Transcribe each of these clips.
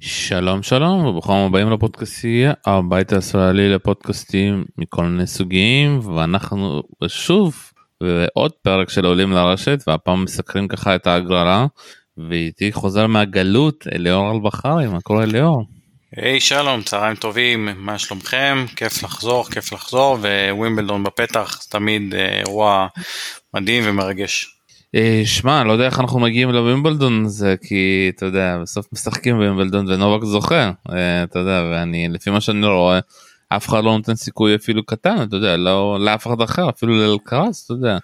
שלום שלום וברוכים הבאים לפודקאסטיה, הבית הישראלי לפודקאסטים מכל מיני סוגים, ואנחנו שוב ועוד פרק של עולים לרשת, והפעם מסקרים ככה את ההגרלה, ואיתי חוזר מהגלות אליאור אלבחרי. מה קורה אליאור? היי, שלום, צהריים טובים, מה שלומכם? כיף לחזור, ווימבלדון בפתח, תמיד אירוע מדהים ומרגש. שמע, לא יודע איך אנחנו מגיעים לווימבלדון, זה כי, אתה יודע, בסוף משחקים בווימבלדון ונובק זוכה, אתה יודע, ואני, לפי מה שאני רואה, אף אחד לא נותן סיכוי אפילו קטן, אתה יודע, לא לאף אחד אחר, אפילו לאלקראז, אתה יודע.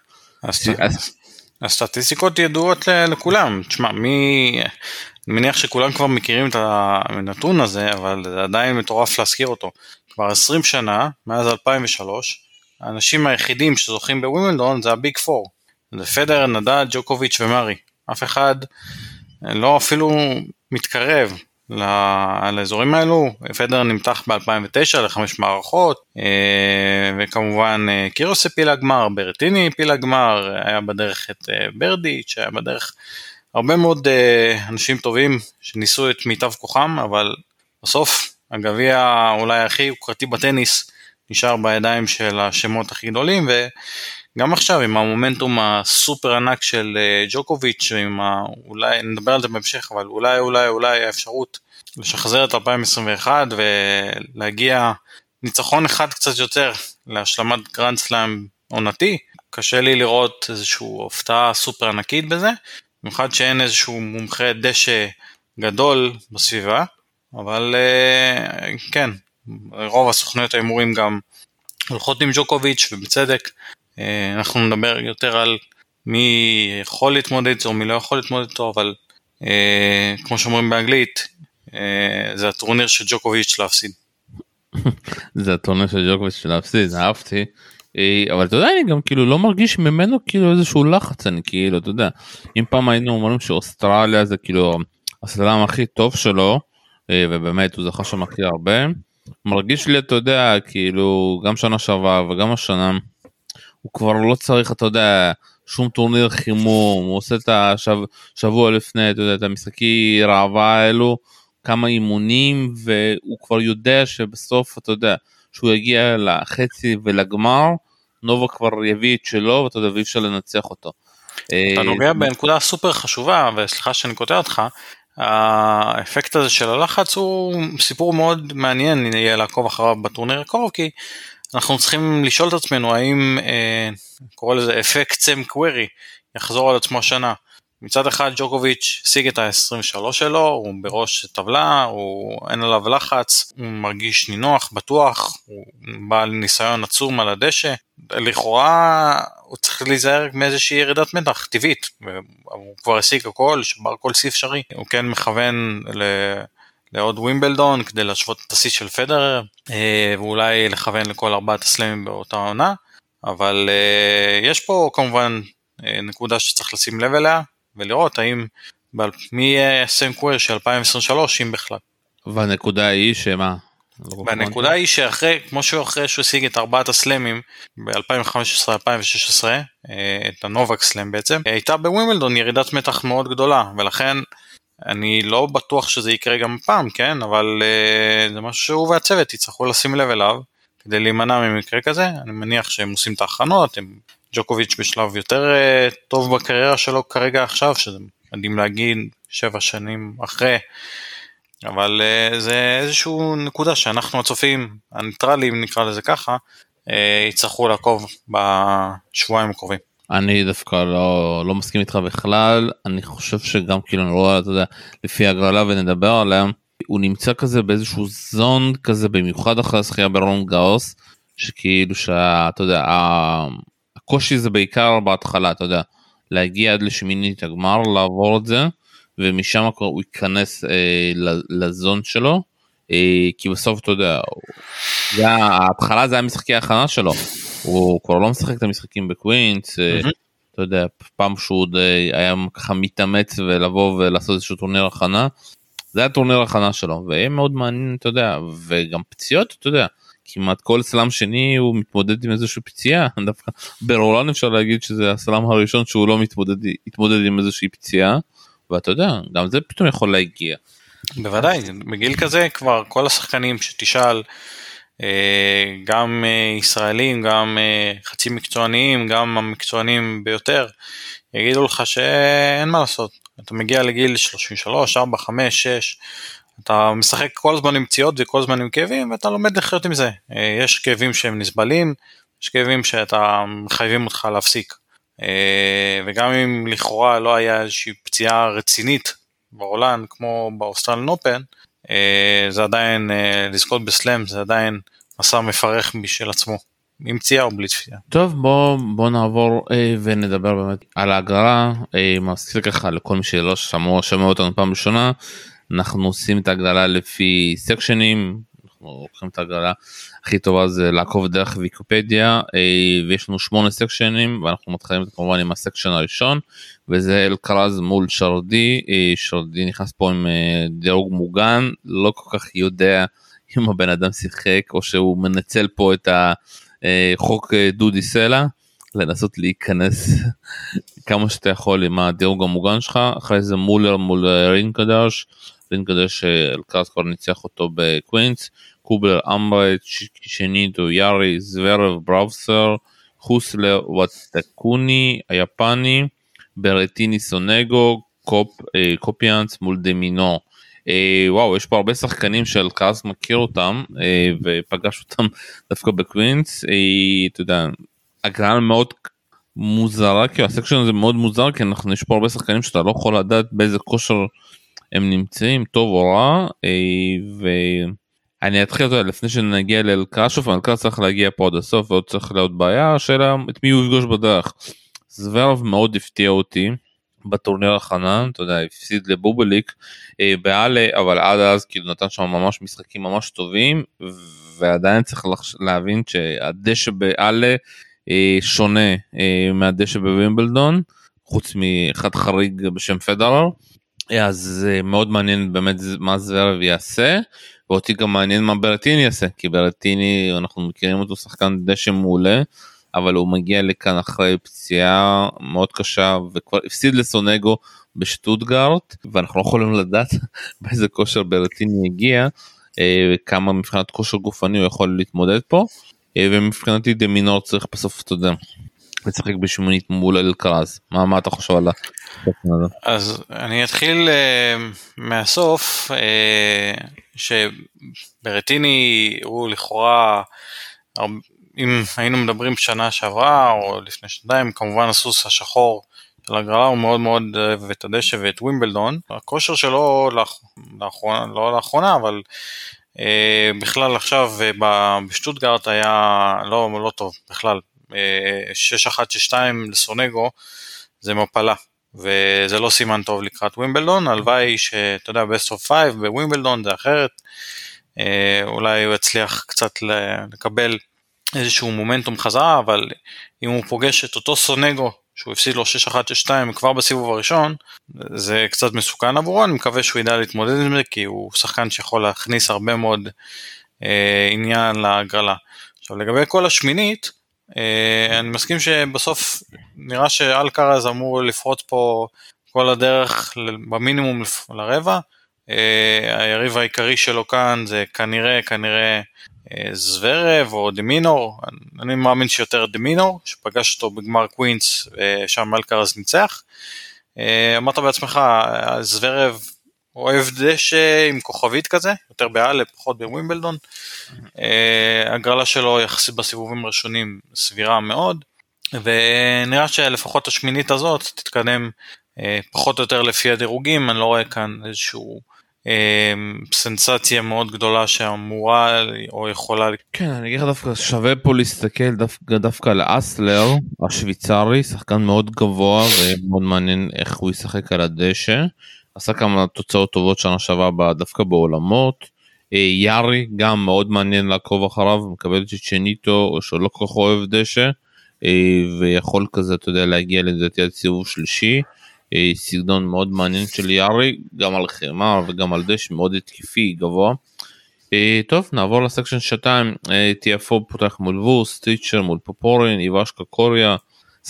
הסטטיסטיקות ידועות לכולם, תשמע, אני מניח שכולם כבר מכירים את הנתון הזה, אבל זה עדיין מטורף להזכיר אותו. כבר 20 שנה, מאז 2003, האנשים היחידים שזוכים בווימבלדון זה הביג פור. זה פדרר, נדאל, ג'וקוביץ' ומרי. אף אחד לא אפילו מתקרב לאזורים האלו. פדרר נמתח ב-2009 ל5 מערכות, וכמובן קיריוס הפיל הגמר, ברטיני הפיל הגמר, היה בדרך את ברדיץ', היה בדרך הרבה מאוד אנשים טובים שניסו את מיטב כוחם, אבל בסוף הגביע אולי הכי יוקרתי בטניס נשאר בידיים של השמות הכי גדולים, ו... גם עכשיו עם המומנטום הסופר ענק של ג'וקוביץ', עם אולי, נדבר על זה בהמשך, אבל אולי האפשרות לשחזר את 2021 ולהגיע ניצחון אחד קצת יותר להשלמת גרנד סלאם עונתי, קשה לי לראות איזושהי הפתעה סופר ענקית בזה, במיוחד שאין איזשהו מומחה דשא גדול בסביבה, אבל כן, רוב הסוכניות האימורים גם הולכות עם ג'וקוביץ' ובצדק, אנחנו נדבר יותר על מי יכול להתמודד או מי לא יכול להתמודד אותו, אבל כמו שאומרים באנגלית, זה הטורניר של ג'וקוביץ' להפסיד. זה הטורניר של ג'וקוביץ' להפסיד, אהבתי, אבל אתה יודע, אני גם כאילו לא מרגיש ממנו כאילו איזשהו לחץ, אני כאילו, אתה יודע, אם פעם היינו אומרים שאוסטרליה זה כאילו הסלאם הכי טוב שלו, ובאמת הוא זכה שם הכי הרבה, מרגיש לי, אתה יודע, כאילו גם שנה שעברה וגם השנה, הוא כבר לא צריך, אתה יודע, שום טורניר חימום, הוא עושה את השבוע לפני, אתה יודע, את המשחקי רעבה האלו, כמה אימונים, והוא כבר יודע שבסוף, אתה יודע, שהוא יגיע לחצי ולגמר, נובה כבר יביא את שלו, ואתה יודע, ואי אפשר לנצח אותו. אתה נוגע בנקודה סופר חשובה, וסליחה שאני קוטע אותך, האפקט הזה של הלחץ הוא סיפור מאוד מעניין, יהיה לעקוב אחריו בטורניר הקרוב, כי אנחנו צריכים לשאול את עצמנו, האם, קורא לזה, אפקט סם קווירי, יחזור על עצמו השנה. מצד אחד, ג'וקוביץ' השיג את ה-23 שלו, הוא בראש טבלה, הוא אין עליו לחץ, הוא מרגיש נינוח, בטוח, הוא בעל ניסיון עצום על הדשא. לכאורה, הוא צריך להיזהר מאיזושהי ירידת מתח טבעית, הוא כבר השיג הכל, שבר כל סי אפשרי. הוא כן מכוון לעוד ווימבלדון, כדי להשוות את השיא של פדרר, ואולי לכוון לכל 4 הסלאמים באותה עונה, אבל יש פה כמובן נקודה שצריך לשים לב אליה, ולראות האם, מי יהיה סם קוויר של 2023, אם בכלל. והנקודה היא שמה? והנקודה היא שאחרי, כמו שאחרי שהוא השיג את 4 הסלאמים, ב-2015-2016, את הנובק סלאם בעצם, הייתה בווימבלדון ירידת מתח מאוד גדולה, ולכן, אני לא בטוח שזה יקרה גם פעם, כן, אבל זה משהו שהוא והצוות יצטרכו לשים לב אליו, כדי להימנע ממקרה כזה. אני מניח שהם עושים את ההכנות, ג'וקוביץ' בשלב יותר טוב בקריירה שלו כרגע עכשיו, שזה מדהים להגיד 7 שנים אחרי, אבל זה איזושהי נקודה שאנחנו הצופים, הניטרלים נקרא לזה ככה, יצטרכו לעקוב בשבועיים הקרובים. אני דווקא לא מסכים איתך בכלל, אני חושב שגם כאילו אני רואה, אתה יודע, לפי הגרלה ונדבר עליהם, הוא נמצא כזה באיזשהו זון כזה, במיוחד אחרי השחייה ברון גאוס, שכאילו שאתה יודע, הקושי זה בעיקר בהתחלה, אתה יודע, להגיע עד לשמינית הגמר, לעבור את זה, ומשם הוא ייכנס לזון שלו, כי בסוף אתה יודע, ההתחלה זה המשחקי ההכנה שלו, הוא כבר לא משחק את המשחקים בקווינץ, אתה יודע, פעם שהוא היה ככה מתאמץ ולבוא ולעשות איזשהו טורניר הכנה, זה היה טורניר הכנה שלו, והיה מאוד מעניין, אתה יודע, וגם פציעות, אתה יודע, כמעט כל סלאם שני הוא מתמודד עם איזושהי פציעה, דווקא ברולן אפשר להגיד שזה הסלאם הראשון שהוא לא מתמודד עם איזושהי פציעה, ואתה יודע, גם זה פתאום יכול להגיע. בוודאי, בגיל כזה כבר כל השחקנים שתשאל, גם ישראלים, גם חצי מקצועניים, גם המקצוענים ביותר, יגידו לך שאין מה לעשות. אתה מגיע לגיל 33, 4, 5, 6, אתה משחק כל הזמן עם פציעות וכל הזמן עם כאבים, ואתה לומד לחיות עם זה. יש כאבים שהם נסבלים, יש כאבים שאתה מחייבים אותך להפסיק. וגם אם לכאורה לא היה איזושהי פציעה רצינית בעולם, כמו באוסטרליאן אופן, זה עדיין, לזכות בסלאם, זה עדיין מסע מפרך בשביל עצמו, עם פציעה או בלי פציעה. טוב, בוא נעבור ונדבר באמת על ההגדרה. מזכיר ככה לכל מי שלא שמעו אותנו פעם ראשונה, אנחנו עושים את ההגדרה לפי סקשנים, אנחנו לוקחים את ההגדרה הכי טובה זה לעקוב דרך ויקיפדיה, ויש לנו 8 סקשנים, ואנחנו מתחילים כמובן עם הסקשן הראשון, וזה אלקראז מול שרדי. שרדי נכנס פה עם דירוג מוגן, לא כל כך יודע אם הבן אדם שיחק, או שהוא מנצל פה את החוק דודי סלע, לנסות להיכנס כמה שאתה יכול עם הדירוג המוגן שלך. אחרי זה מולר מול רינקדש, רינקדש אלקראז כבר ניצח אותו בקווינץ, קובלר אמברד, שנידו יארי, זווירב בראוסר, חוסלר וואטקוני היפני, ברטיני סונגו, קופיאנס מול דמינו. וואו, יש פה הרבה שחקנים שאלקראז מכיר אותם, ופגש אותם דווקא בקווינץ. אתה יודע, הגרל מאוד מוזרה, כי הסקשן הזה מאוד מוזר, כי אנחנו יש פה הרבה שחקנים שאתה לא יכול לדעת באיזה כושר הם נמצאים, טוב או רע. ואני אתחיל אותו לפני שנגיע לאלקראז, אלקראז צריך להגיע פה עד הסוף, ועוד צריך להיות בעיה, השאלה את מי הוא יפגוש בדרך. זווירב מאוד הפתיע אותי בטורניר ההכנה, אתה יודע, הפסיד לבובליק בעלה, אבל עד אז כאילו נתן שם ממש משחקים ממש טובים, ועדיין צריך להבין שהדשא בעלה שונה מהדשא בווימבלדון, חוץ מאחד חריג בשם פדרר. אז מאוד מעניין באמת מה זווירב יעשה, ואותי גם מעניין מה ברטיני יעשה, כי ברטיני אנחנו מכירים אותו שחקן דשא מעולה, אבל הוא מגיע לכאן אחרי פציעה מאוד קשה, וכבר הפסיד לסונגו בשטוטגארט, ואנחנו לא יכולים לדעת באיזה כושר ברטיני יגיע, וכמה מבחינת כושר גופני הוא יכול להתמודד פה, ומבחינתי דמינור צריך בסוף, אתה יודע, לשחק בשמינית מול אלקראז. מה אתה חושב על זה? אז אני אתחיל מהסוף, שברטיני הוא לכאורה, אם היינו מדברים שנה שעברה או לפני שנתיים, כמובן הסוס השחור של הגרלה הוא מאוד מאוד ואת הדשא ואת ווימבלדון, הכושר שלו לאחרונה, לא לאחרונה, אבל בכלל עכשיו בשטוטגארט היה לא טוב בכלל, 6-1-6-2 לסונגו זה מפלה, וזה לא סימן טוב לקראת ווימבלדון. הלוואי שאתה יודע best of 5 בווימבלדון זה אחרת, אולי הוא יצליח קצת לקבל איזשהו מומנטום חזרה, אבל אם הוא פוגש את אותו סונגו, שהוא הפסיד לו 6-1-6-2 כבר בסיבוב הראשון, זה קצת מסוכן עבורו. אני מקווה שהוא ידע להתמודד עם זה, כי הוא שחקן שיכול להכניס הרבה מאוד עניין להגרלה. עכשיו לגבי כל השמינית, אני מסכים שבסוף נראה שאלקראז אמור לפרוט פה כל הדרך במינימום לרבע, היריב העיקרי שלו כאן זה כנראה זווירב או דמינור, אני מאמין שיותר דמינור, שפגש אותו בגמר קווינץ, שם אלקראז ניצח. אמרת בעצמך, זווירב אוהב דשא עם כוכבית כזה, יותר בעלה, פחות בווימבלדון, הגרלה שלו יחסית בסיבובים ראשונים סבירה מאוד, ונראה שלפחות השמינית הזאת תתקדם פחות או יותר לפי הדירוגים. אני לא רואה כאן איזשהו סנסציה מאוד גדולה שאמורה או יכולה. כן, אני אגיד לך דווקא שווה פה להסתכל דווקא על אסלר השוויצרי, שחקן מאוד גבוה ומאוד מעניין איך הוא ישחק על הדשא, עשה כמה תוצאות טובות שנה שווה דווקא בעולמות. יארי גם מאוד מעניין לעקוב אחריו, מקבל את שניתו או שלא כל כך אוהב דשא, ויכול כזה אתה יודע להגיע לדעתי עד סיבוב שלישי. סגנון מאוד מעניין של יארי, גם על חימה וגם על דש, מאוד התקיפי, גבוה. טוב, נעבור לסקשן 2, TFO פותח מול ווס, טיצ'ר מול פופורין, איבשקה קוריה,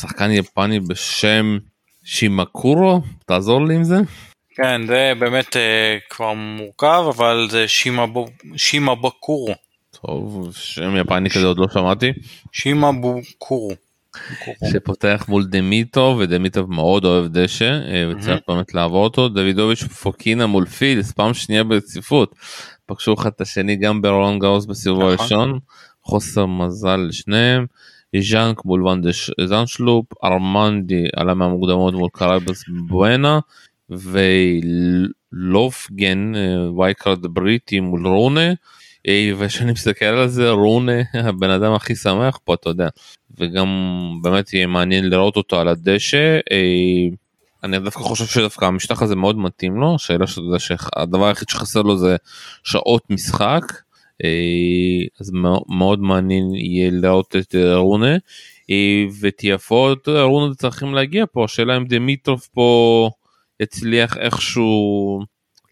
שחקן יפני בשם שימקורו, תעזור לי עם זה. כן, זה באמת כבר מורכב, אבל זה שימבוקורו. טוב, שם יפני כזה עוד לא שמעתי. שימבוקורו. שפותח מול דמיטוב, ודמיטוב מאוד אוהב דשא, וצריך באמת לעבור אותו. דודוביץ' פוקינה מול פילס, פעם שנייה ברציפות. פגשו אחד את השני גם ברולאן גארוס בסיבוב הראשון. חוסר מזל לשניהם. ז'אנק מול ונדש זנשלופ, ארמנדי עלה מהמוקדמות מול קרייבס בואנה, ולופגן וייקרד בריטי מול רונה, וכשאני מסתכל על זה, רונה הבן אדם הכי שמח פה, אתה יודע, וגם באמת יהיה מעניין לראות אותו על הדשא. אני דווקא חושב שדווקא המשטח הזה מאוד מתאים לו, שאלה שאתה יודע שהדבר היחיד שחסר לו זה שעות משחק, אז מאוד מעניין יהיה לראות את רונה, ותיאפות רונה צריכים להגיע פה, השאלה אם דמיטרוף פה יצליח איכשהו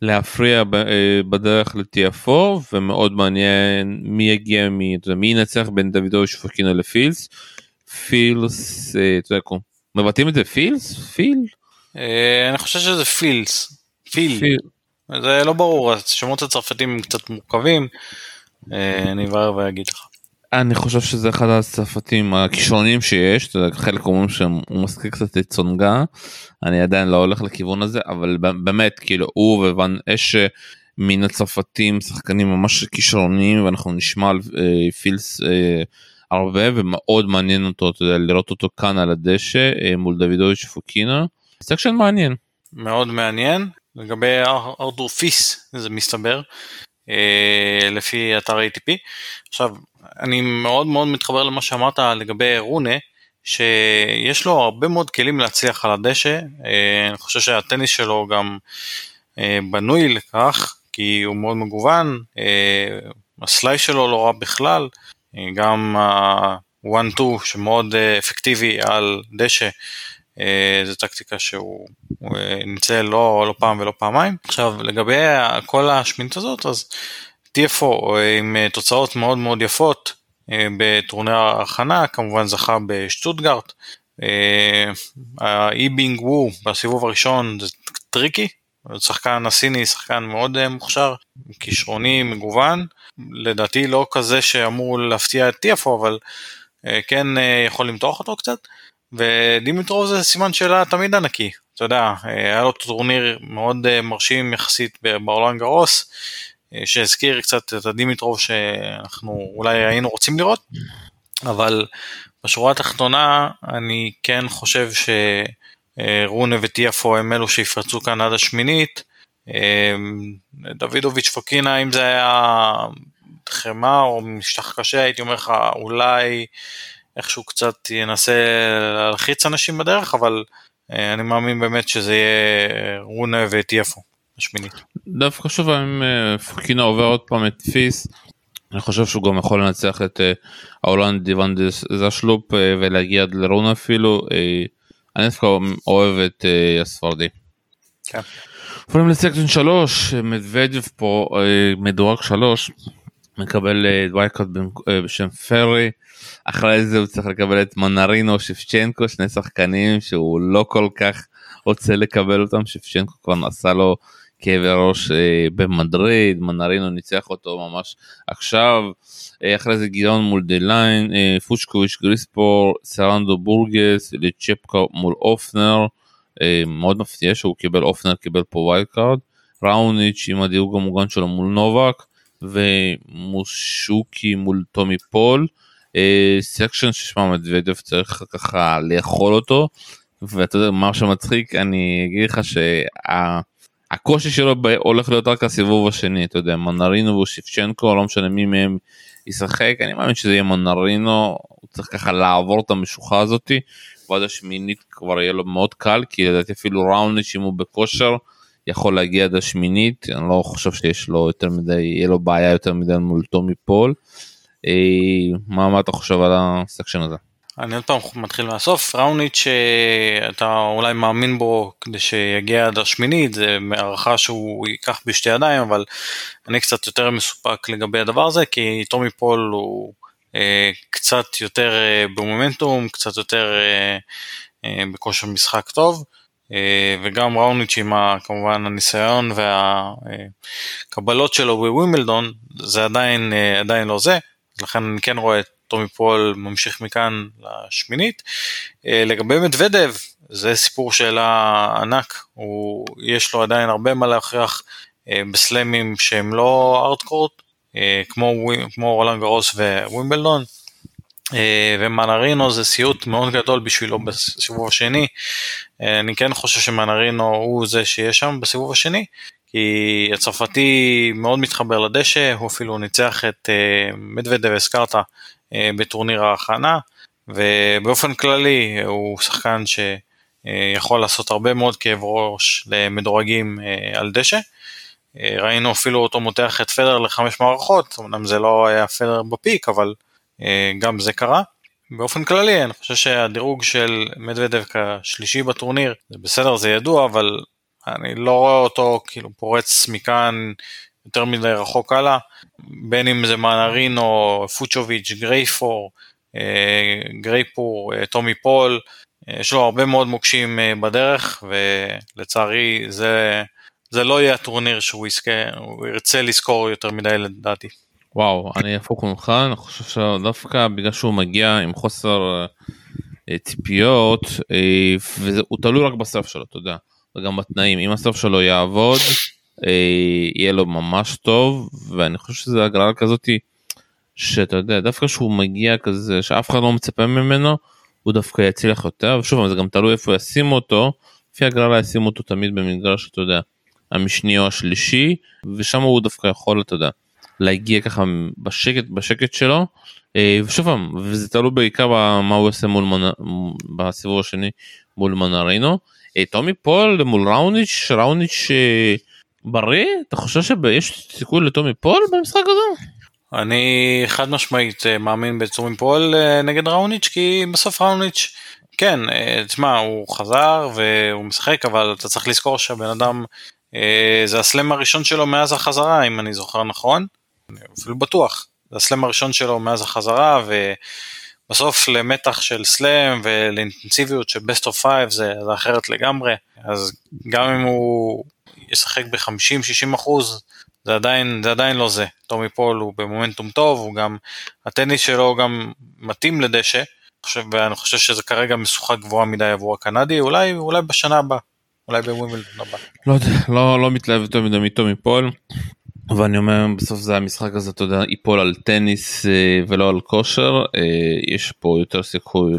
להפריע בדרך לתיאפו, ומאוד מעניין מי יגיע, מי ינצח בין דודוביץ' ופוקינה לפילס. פילס, תדעו, מבטאים את זה פילס? פיל? אני חושב שזה פילס, פיל. זה לא ברור, השמות הצרפתים הם קצת מורכבים, אני אברר ואגיד לך. אני חושב שזה אחד הצרפתים הכישרוניים שיש, חלק אומרים שהוא מזכיר קצת את סונגו, אני עדיין לא הולך לכיוון הזה, אבל באמת, כאילו, הוא וואן אשה מן הצרפתים, שחקנים ממש כישרוניים, ואנחנו נשמע על פילס הרבה, ומאוד מעניין אותו, לראות אותו כאן על הדשא, מול דודוביץ' פוקינה, סקשן מעניין. מאוד מעניין. לגבי ארדור פיס, זה מסתבר, לפי אתר ATP. עכשיו, אני מאוד מאוד מתחבר למה שאמרת לגבי רונה, שיש לו הרבה מאוד כלים להצליח על הדשא, אני חושב שהטניס שלו גם בנוי לכך, כי הוא מאוד מגוון, הסלייס שלו לא רע בכלל, גם ה-1-2 שמאוד אפקטיבי על דשא, זו טקטיקה שהוא נמצא לא פעם ולא פעמיים. עכשיו לגבי כל השמינית הזאת, אז טיפו עם תוצאות מאוד מאוד יפות בטורניר ההכנה, כמובן זכה בשטוטגרט, האיבינג וו בסיבוב הראשון זה טריקי, שחקן הסיני, שחקן מאוד מוכשר, כישרוני, מגוון, לדעתי לא כזה שאמור להפתיע את טיפו, אבל כן יכול למתוח אותו קצת, ודימיטרוב זה סימן שאלה תמיד ענקי, אתה יודע, היה לו טורניר מאוד מרשים יחסית ברולאן גארוס, שהזכיר קצת את הדימיטרוב שאנחנו אולי היינו רוצים לראות, אבל בשורה התחתונה אני כן חושב שרונה וטיאפו הם אלו שיפרצו כאן עד השמינית, דודוביץ' פוקינה אם זה היה חמה או משטח קשה, הייתי אומר לך אולי איכשהו קצת ינסה להלחיץ אנשים בדרך, אבל אני מאמין באמת שזה יהיה רונה וטיאפו, השמינית. דווקא שוב, אם פוקינה עובר עוד פעם את פיס, אני חושב שהוא גם יכול לנצח את ההולנדי ונדס זשלופ, ולהגיע עד לרונה אפילו, אני דווקא אוהב את הספרדי. כן. עוברים לסקשן 3, מדבדב פה, מדורג 3, מקבל דווייקאט בשם פרי, אחרי זה הוא צריך לקבל את מנרינו, שפצ'נקו, שני שחקנים שהוא לא כל כך רוצה לקבל אותם, שפצ'נקו כבר נעשה לו כאבי ראש במדריד, מנרינו ניצח אותו ממש עכשיו, אחרי זה גירון מול דליין, פושקוביץ' גריספור, סרנדו בורגס, לצ'פקו מול אופנר, מאוד מפתיע שהוא קיבל אופנר, קיבל פה ווייקארד, ראוניץ' עם הדירוג המוגן שלו מול נובק, ומושוקי מול תומי פול, סקשן ששמע מדבדב צריך ככה לאכול אותו, ואתה יודע מה שמצחיק, אני אגיד לך שהקושי שלו הולך להיות רק הסיבוב השני, אתה יודע, מנרינו ושפצ'נקו, לא משנה מי מהם ישחק, אני מאמין שזה יהיה מנרינו, הוא צריך ככה לעבור את המשוכה הזאת, ועד השמינית כבר יהיה לו מאוד קל, כי לדעתי אפילו ראוניץ' אם הוא בכושר, יכול להגיע עד השמינית, אני לא חושב שיש לו יותר מדי, יהיה לו בעיה יותר מדי מול תומי פול. מה אתה חושב על הסקשן הזה? אני עוד פעם מתחיל מהסוף, ראוניץ' שאתה אולי מאמין בו כדי שיגיע עד השמינית, זה מערכה שהוא ייקח בשתי ידיים, אבל אני קצת יותר מסופק לגבי הדבר הזה, כי תומי פול הוא קצת יותר במומנטום, קצת יותר בכושר משחק טוב, וגם ראוניץ' עם כמובן הניסיון והקבלות שלו בווימבלדון, זה עדיין לא זה, לכן אני כן רואה את תומי פול ממשיך מכאן לשמינית. לגבי מדבדב, זה סיפור שאלה ענק, יש לו עדיין הרבה מה להכריח בסלמים שהם לא הארדקורט, כמו רולאן גארוס ווימבלדון, ומנרינו זה סיוט מאוד גדול בשבילו בסיבוב השני. אני כן חושב שמנרינו הוא זה שיש שם בסיבוב השני, כי הצרפתי מאוד מתחבר לדשא, הוא אפילו ניצח את מדבדב והזכרת בטורניר ההכנה, ובאופן כללי הוא שחקן שיכול לעשות הרבה מאוד כאב ראש למדורגים על דשא. ראינו אפילו אותו מותח את פדרר ל5 מערכות, אמנם זה לא היה פדרר בפיק, אבל גם זה קרה. באופן כללי, אני חושב שהדירוג של מדבדב כשלישי בטורניר, זה בסדר, זה ידוע, אבל אני לא רואה אותו כאילו פורץ מכאן יותר מדי רחוק הלאה, בין אם זה מנרינו, פוצ'וביץ', גרייפור, תומי פול, יש לו הרבה מאוד מוקשים בדרך, ולצערי זה לא יהיה הטורניר שהוא ירצה לזכור יותר מדי לדעתי. וואו, אני אפוק ממך, אני חושב שדווקא בגלל שהוא מגיע עם חוסר ציפיות, והוא תלוי רק בסוף שלו, אתה יודע, וגם בתנאים, אם הסוף שלו יעבוד, יהיה לו ממש טוב, ואני חושב שזה הגרלה כזאת, שאתה יודע, דווקא שהוא מגיע כזה, שאף אחד לא מצפה ממנו, הוא דווקא יצליח יותר, ושוב, זה גם תלוי איפה ישימו אותו, לפי הגרלה ישימו אותו תמיד במגרש, אתה יודע, המשני או השלישי, ושם הוא דווקא יכול, אתה יודע, להגיע ככה בשקט שלו, ושוב, וזה תלוי בעיקר מה הוא עושה בסיבוב השני מול מנרינו. תומי פול מול ראוניץ', ראוניץ' בריא? אתה חושב שיש סיכוי לתומי פול במשחק הזה? אני חד משמעית מאמין בתומי פול נגד ראוניץ', כי בסוף ראוניץ', כן, תשמע, הוא חזר והוא משחק, אבל אתה צריך לזכור שהבן אדם, זה הסלם הראשון שלו מאז החזרה, אם אני זוכר נכון, אפילו בטוח, זה הסלם הראשון שלו מאז החזרה, ובסוף למתח של סלם ולאינטנסיביות של best of five זה אחרת לגמרי, אז גם אם הוא ישחק ב-50-60%, זה עדיין לא זה. תומי פול הוא במומנטום טוב, הוא גם, הטניס שלו גם מתאים לדשא, ואני חושב שזה כרגע משוכה גבוהה מדי עבור הקנדי, אולי בשנה הבאה, אולי בווימבלדון הבא. לא מתלהב יותר מדי מתומי פול, ואני אומר, בסוף זה המשחק הזה, אתה יודע, ייפול על טניס ולא על כושר, יש פה יותר סיכוי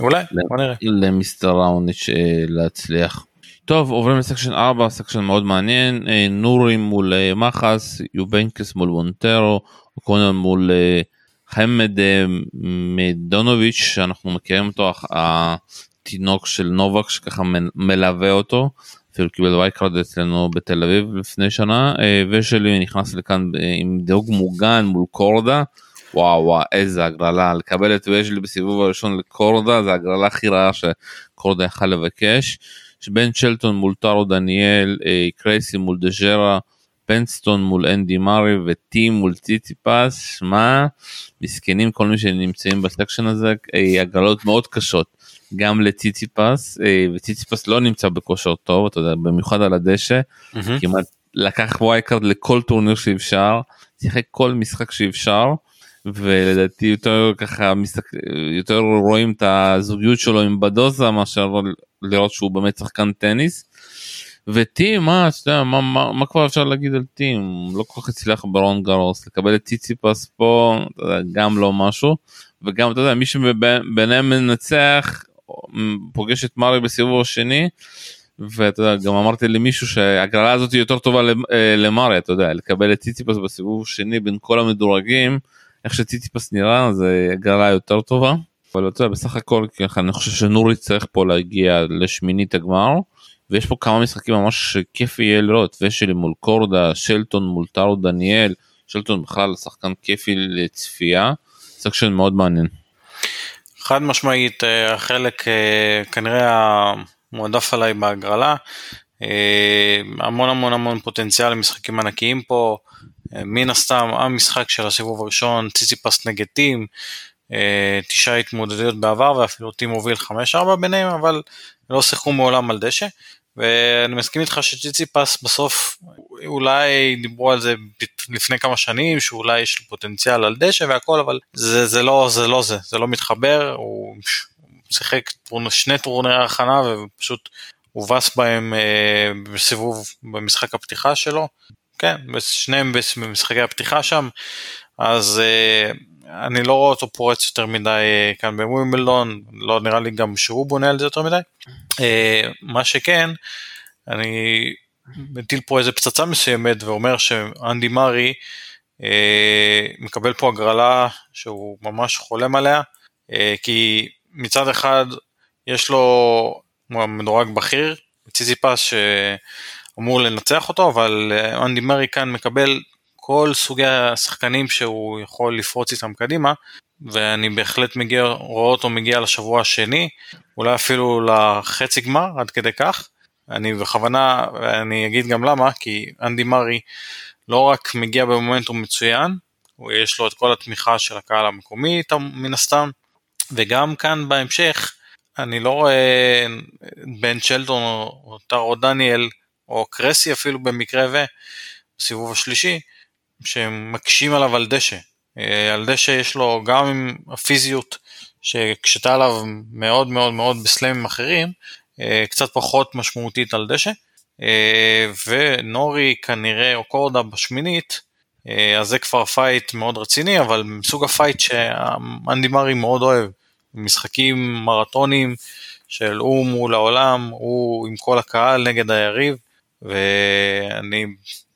אולי, בוא נראה. למיסטר ראוניץ' להצליח. טוב, עוברים לסקשן 4, סקשן מאוד מעניין, נורי מול מחס, יובנקס מול מונטרו, אוקונן מול חמד מדונוביץ', שאנחנו מכירים אותו, התינוק של נובק שככה מלווה אותו, אפילו קיבל וייקרד אצלנו בתל אביב לפני שנה, ושלי נכנס לכאן עם דירוג מוגן מול קורדה, וואו, איזה הגרלה, לקבל את ושלי בסיבוב הראשון לקורדה, זה הגרלה הכי רעה שקורדה יכל לבקש, בין שלטון מול טרו דניאל, קרייסי מול דג'רה, פנסטון מול אנדי מרי, וטים מול ציציפס, שמה, מסכנים כל מי שנמצאים בסקשן הזה, הגרלות מאוד קשות, גם לציציפס, וציציפס לא נמצא בכושר טוב, אתה יודע, במיוחד על הדשא, כמעט לקח וייקרד לכל טורניר שאפשר, שיחק כל משחק שאפשר, ולדעתי יותר ככה, יותר רואים את הזוגיות שלו עם בדוזה, מאשר לראות שהוא באמת שחקן טניס, וטים, מה כבר אפשר להגיד על טים, לא כל כך הצליח ברון גרוס, לקבל את ציציפס פה, גם לא משהו, וגם אתה יודע, מי שביניהם מנצח, פוגש את מרי בסיבוב השני, ואתה יודע, גם אמרתי למישהו שהגרלה הזאת היא יותר טובה למרי, אתה יודע, לקבל את ציציפס בסיבוב השני, בין כל המדורגים, איך שציציפס נראה, זה הגרלה יותר טובה, אבל אתה יודע, בסך הכל, אני חושב שנורי צריך פה להגיע לשמינית הגמר, ויש פה כמה משחקים ממש כיף יהיה לראות, ושלי מול קורדה, שלטון מול טרו דניאל, שלטון בכלל שחקן כיפי לצפייה, סקשן מאוד מעניין. חד משמעית, החלק כנראה מועדף עליי בהגרלה, המון פוטנציאל משחקים ענקיים פה, מן הסתם המשחק של הסיבוב הראשון, ציציפס נגד טים, 9 התמודדויות בעבר, ואפילו טים הוביל 5-4 ביניהם, אבל לא שיחקו מעולם על דשא, ואני מסכים איתך שציציפס בסוף, אולי דיברו על זה לפני כמה שנים, שאולי יש לו פוטנציאל על דשא והכל, אבל זה לא מתחבר, הוא שיחק שני טורנירי ההכנה, ופשוט הובס בהם בסיבוב במשחק הפתיחה שלו, כן, שניהם במשחקי הפתיחה שם, אז אני לא רואה אותו פורץ יותר מדי כאן בווימבלדון, לא נראה לי גם שהוא בונה על זה יותר מדי, מה שכן, אני מטיל פה איזה פצצה מסוימת, ואומר שאנדי מרי מקבל פה הגרלה, שהוא ממש חולם עליה, כי מצד אחד, יש לו מדורג בכיר, ציציפס שאמור לנצח אותו, אבל אנדי מרי כאן מקבל כל סוגי השחקנים שהוא יכול לפרוץ איתם קדימה, ואני בהחלט רואה אותו מגיע לשבוע השני, אולי אפילו לחצי גמר, עד כדי כך, אני בכוונה, אני אגיד גם למה, כי אנדי מרי לא רק מגיע במומנטום מצוין, יש לו את כל התמיכה של הקהל המקומי מן הסתם, וגם כאן בהמשך, אני לא רואה בן שלטון או טרו דניאל, או קרסי אפילו במקרה וסיבוב השלישי, שהם מקשים עליו על דשא. על דשא יש לו גם עם הפיזיות, שקשתה עליו מאוד מאוד מאוד בסלמים אחרים, קצת פחות משמעותית על דשא, ונורי כנראה או קורדה בשמינית, אז זה כבר פייט מאוד רציני, אבל מסוג הפייט שאנדי מרי מאוד אוהב, משחקים מרתונים של הוא מול העולם, הוא עם כל הקהל נגד היריב, ואני,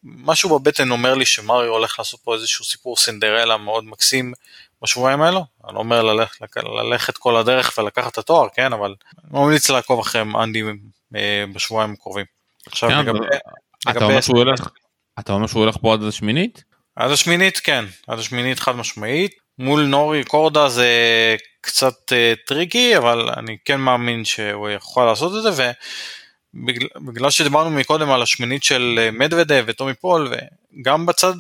משהו בבטן אומר לי שמרי הולך לעשות פה איזשהו סיפור סינדרלה מאוד מקסים בשבועיים האלו, אני לא אומר ללכת כל הדרך ולקחת את התואר, כן, אבל אני ממליץ לעקוב אחרי אנדי בשבועיים הקרובים. עכשיו אתה אומר שהוא הולך פה עד השמינית? עד השמינית, כן, עד השמינית חד משמעית, מול נורי קורדה זה קצת טריקי, אבל אני כן מאמין שהוא יכול לעשות את זה, ובגלל שדיברנו מקודם על השמינית של מדבדב וטומי פול, וגם בצד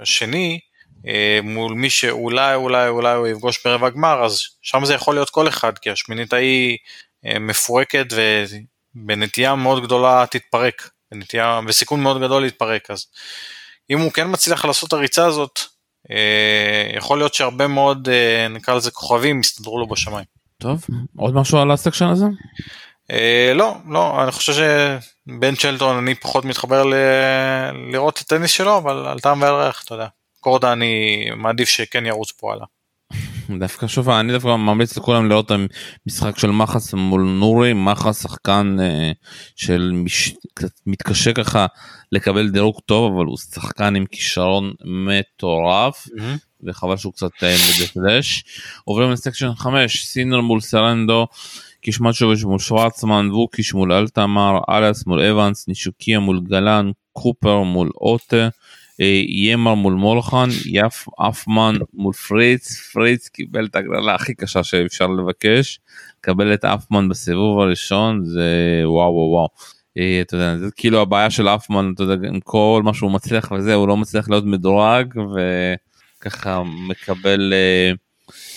השני, מול מי שאולי, אולי, אולי הוא יפגוש ברבע הגמר, אז שם זה יכול להיות כל אחד, כי השמינית ההיא מפורקת, ובנטייה מאוד גדולה תתפרק, וסיכון מאוד גדול להתפרק, אז אם הוא כן מצליח לעשות הריצה הזאת, יכול להיות שהרבה מאוד, נקרא לזה כוכבים, יסתדרו לו בשמיים. טוב, עוד משהו על הסקשן הזה? לא, אני חושב שבן שלטון אני פחות מתחבר לראות את הטניס שלו, אבל על טעם ועל ריח, אתה יודע. קורדה אני מעדיף שכן ירוץ פה עליו. דווקא שוב, אני דווקא ממליץ לכולם לראות המשחק של מחס מול נורי, מחס שחקן של מתקשה ככה לקבל דירוג טוב, אבל הוא שחקן עם כישרון מטורף, וחבל שהוא קצת מדפלש. עוברים לסקשן 5, סינר מול סרנדו, קישמצ'וביץ' מול שוואצמן, ווקיש מול אלטמר, אלס מול אבנס, נישוקיה מול גלן, קופר מול אוטה, ימר מול מולחן, אףמן מול פריץ, פריץ קיבל את הגרלה הכי קשה שאפשר לבקש, קבל את אףמן בסיבוב הראשון, זה וואו, אתה יודע, זה כאילו הבעיה של אףמן, אתה יודע, עם כל מה שהוא מצליח וזה, הוא לא מצליח להיות מדורג, וככה מקבל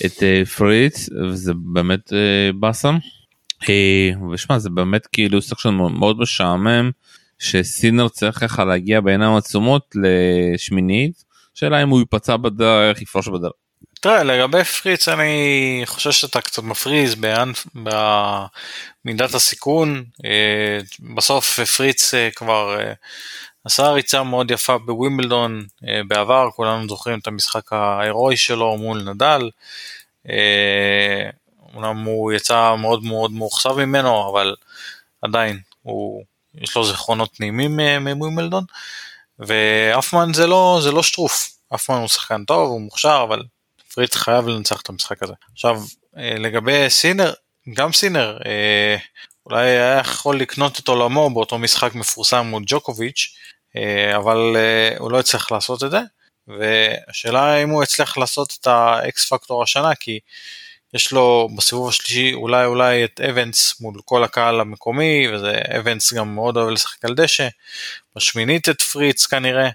את פריץ, וזה באמת בסם, ושמע, זה באמת כאילו סקשן מאוד משעמם, שסינר צריך ככה להגיע בעיניים עצומות לשמינית, שאלה אם הוא ייפצע בדרך, יפרוש בדרך. תראה, לגבי פריץ, אני חושב שאתה קצת מפריז במידת הסיכון, בסוף פריץ כבר עשה ריצה מאוד יפה בווימבלדון בעבר, כולנו זוכרים את המשחק ההירואי שלו מול נדל, אומנם הוא יצא מאוד מאוד מאוכזב ממנו, אבל עדיין הוא יש לו זיכרונות נעימים מווימבלדון, ואףמן זה לא שטרוף, אףמן הוא שחקן טוב, הוא מוכשר, אבל פריץ חייב לנצח את המשחק הזה. עכשיו, לגבי סינר, גם סינר, אולי היה יכול לקנות את עולמו באותו משחק מפורסם מול ג'וקוביץ', אבל הוא לא הצליח לעשות את זה, והשאלה אם הוא הצליח לעשות את האקס פקטור השנה, כי יש לו בסיבוב השלישי אולי את אבנס מול כל הקהל המקומי, וזה אבנס גם מאוד אוהב לשחק על דשא, בשמינית את פריץ כנראה,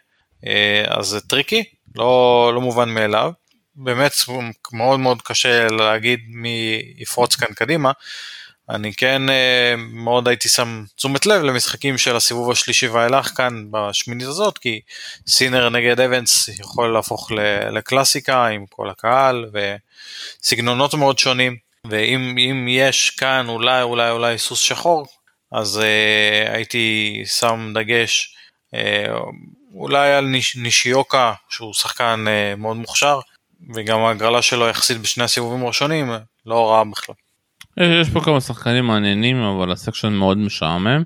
אז זה טריקי, לא מובן מאליו, באמת מאוד מאוד קשה להגיד מי יפרוץ כאן קדימה, אני כן מאוד הייתי שם תשומת לב למשחקים של הסיבוב השלישי והילך כאן בשמינית הזאת, כי סינר נגד אבנס יכול להפוך לקלאסיקה עם כל הקהל וסגנונות מאוד שונים, ואם יש כאן אולי סוס שחור, אז הייתי שם דגש אולי על נישיוקה, שהוא שחקן מאוד מוכשר, וגם הגרלה שלו יחסית בשני הסיבובים הראשונים, לא רעה בכלל. יש פה כמה שחקנים מעניינים, אבל הסקשן מאוד משעמם.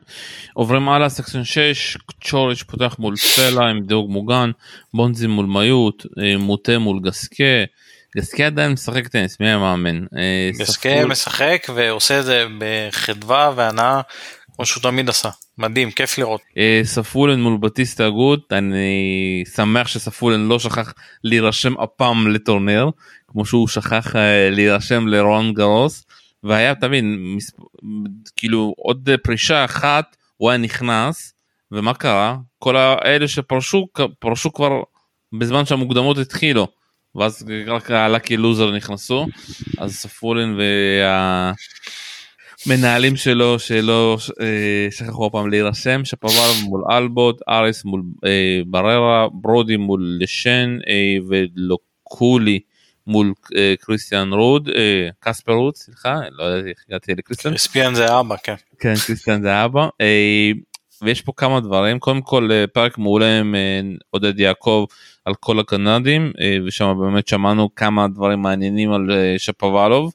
עוברים הלאה, סקשן 6, צ'וריץ' פותח מול סלע עם דיוג מוגן, בונזי מול מיוט, מוטה מול גסקה, גסקה עדיין משחק טניס, מי המאמן? גסקה משחק ועושה את זה בחדווה והנאה, כמו שהוא תמיד עשה, מדהים, כיף לראות. ספולן מול בטיסטה אגוד, אני שמח שספולן לא שכח להירשם הפעם לטורניר, כמו שהוא שכח להירשם לרון גרוס, והיה תמיד, כאילו עוד פרישה אחת, הוא היה נכנס, ומה קרה? כל האלה שפרשו, פרשו כבר בזמן שהמוקדמות התחילו, ואז רק הלאקי לוזר נכנסו, אז ספולן וה... מנהלים שלו שלא שכחו הפעם להירשם, שפוואר מול אלבוט, אריס מול בררה, ברודי מול לשן, ולוקולי מול קריסטיאן רוד, קספר רוד, סליחה, לא יודעת איך הגעתי לקריסטיאן. קריסטיאן זה אבא, כן. כן, קריסטיאן זה אבא, ויש פה כמה דברים, קודם כל פרק מעולה עם עודד יעקב על כל הקנדים, ושם באמת שמענו כמה דברים מעניינים על שפווארוב,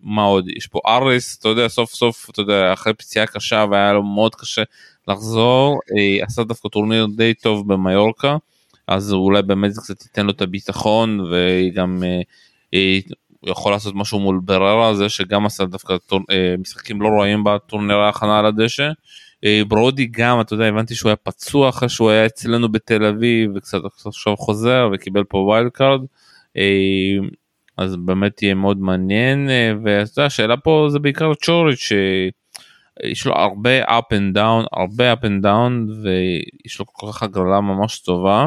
מה עוד, יש פה ארס, אתה יודע, סוף סוף, אתה יודע, אחרי פציעה קשה, והיה לו מאוד קשה לחזור, עשה דווקא טורניר די טוב במיורקה, אז אולי באמת זה קצת ייתן לו את הביטחון, וגם יכול לעשות משהו מול בררה הזה, שגם עשה דווקא משחקים לא רואים בטורנירי ההכנה על הדשא, ברודי גם, אתה יודע, הבנתי שהוא היה פצוע אחרי שהוא היה אצלנו בתל אביב, וקצת עכשיו חוזר, וקיבל פה ווילד קארד, אז באמת יהיה מאוד מעניין, והשאלה פה זה בעיקר צ'וריץ' שיש לו הרבה up and down, ויש לו כל כך הגרלה ממש טובה,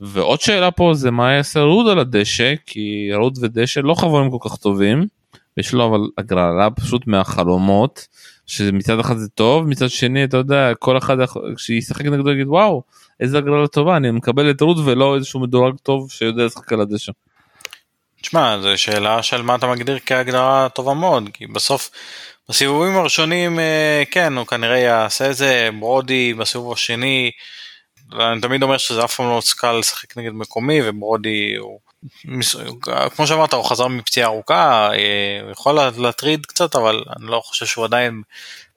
ועוד שאלה פה זה מה יעשה רוד על הדשא, כי רוד ודשא לא חברים כל כך טובים, ויש לו אבל הגרלה פשוט מהחלומות, שמצד אחד זה טוב, מצד שני אתה יודע, כל אחד שישחק נגדו יגיד וואו, איזה הגרלה טובה, אני מקבל את רוד ולא איזשהו מדורג טוב שיודע לשחק על הדשא. תשמע, זו שאלה של מה אתה מגדיר כהגדרה טובה מאוד, כי בסוף, בסיבובים הראשונים, כן, הוא כנראה יעשה את זה, ברודי בסיבוב השני, אני תמיד אומר שזה אף פעם לא קל לשחק נגד מקומי, וברודי, כמו שאמרת, הוא חזר מפציעה ארוכה, הוא יכול להטריד קצת, אבל אני לא חושב שהוא עדיין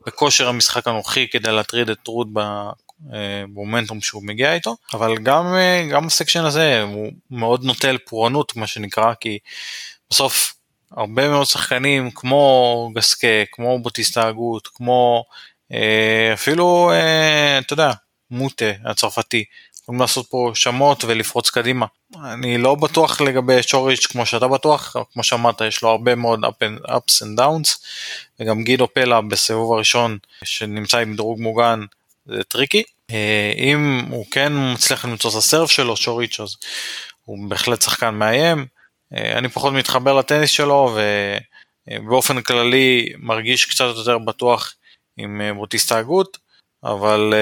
בכושר המשחק הנוכחי, כדי להטריד את טרוד במומנטום שהוא מגיע איתו, אבל גם הסקשן הזה הוא מאוד נוטל פורענות, מה שנקרא, כי בסוף הרבה מאוד שחקנים כמו גסקה, כמו בוטיסטה אגות, כמו אפילו אתה יודע, מוטה הצרפתי, יכולים לעשות פה שמות ולפרוץ קדימה. אני לא בטוח לגבי צ'וריץ' כמו שאתה בטוח, כמו שאמרת, יש לו הרבה מאוד ups and downs, וגם גידו פלה בסיבוב הראשון שנמצא עם דרוג מוגן זה טריקי. אם הוא כן מצליח למצוא את הסרף שלו, צ'וריץ', אז הוא בהחלט שחקן מאיים. אני פחות מתחבר לטניס שלו, ובאופן כללי מרגיש קצת יותר בטוח עם בוטיסטה אגות, אבל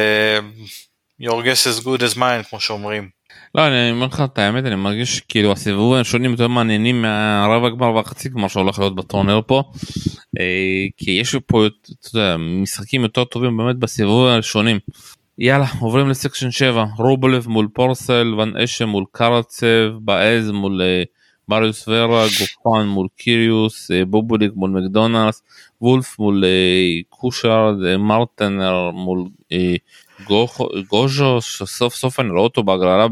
your guess is good as mine, כמו שאומרים. לא, אני אומר לך את האמת, אני מרגיש כאילו הסיבובים השונים יותר מעניינים מהרבע גמר והחצי גמר שהולך להיות בטורניר פה, כי יש פה משחקים יותר טובים באמת בסיבובים השונים. יאללה, עוברים לסקשן 7, רובלב מול פורסל, ון אשם מול קרצב, באז מול מריוס ורה, גופן מול קיריוס, בובליק מול מקדונלס, וולף מול קושרד, מרטנר מול גוז'ו, שסוף סוף אני רואה אותו בהגרלה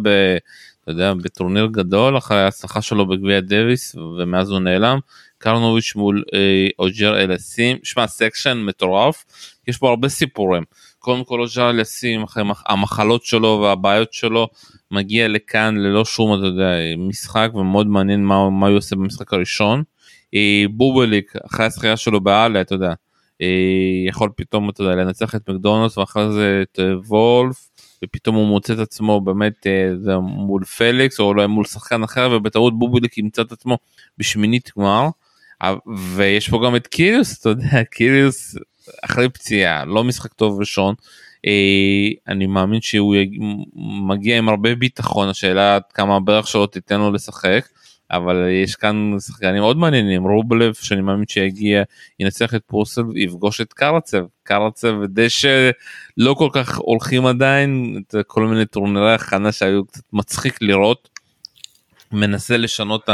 בטורניר גדול, אחרי ההצלחה שלו בגביע דוויס, ומאז הוא נעלם, קרנוביץ' מול אוג'ר אלסים, שמה סקשן מטורף, יש פה הרבה סיפורים, קודם כל אוג'ר אלסים, אחרי המחלות שלו והבעיות שלו, מגיע לכאן ללא שום, אתה יודע, משחק, ומאוד מעניין מה הוא עושה במשחק הראשון, בובליק, אחרי השחייה שלו בעלה, אתה יודע, יכול פתאום, אתה יודע, לנצח את מקדונלדס, ואחרי זה את וולף, ופתאום הוא מוצא את עצמו באמת מול פליקס, או אולי מול שחקן אחר, ובטעות בובליק ימצא את עצמו בשמינית גמר, ויש פה גם את קיריוס, אתה יודע, קיריוס אחרי פציעה, לא משחק טוב ראשון, אני מאמין שהוא מגיע עם הרבה ביטחון, השאלה כמה הברך שלו תיתן לו לשחק, אבל יש כאן שחקנים מאוד מעניינים, רובלב, שאני מאמין שיגיע, ינצח את פרוסל, יפגוש את קרצב, קרצב ודשא לא כל כך הולכים עדיין, כל מיני טורנירי הכנה שהיו קצת מצחיק לראות, מנסה לשנות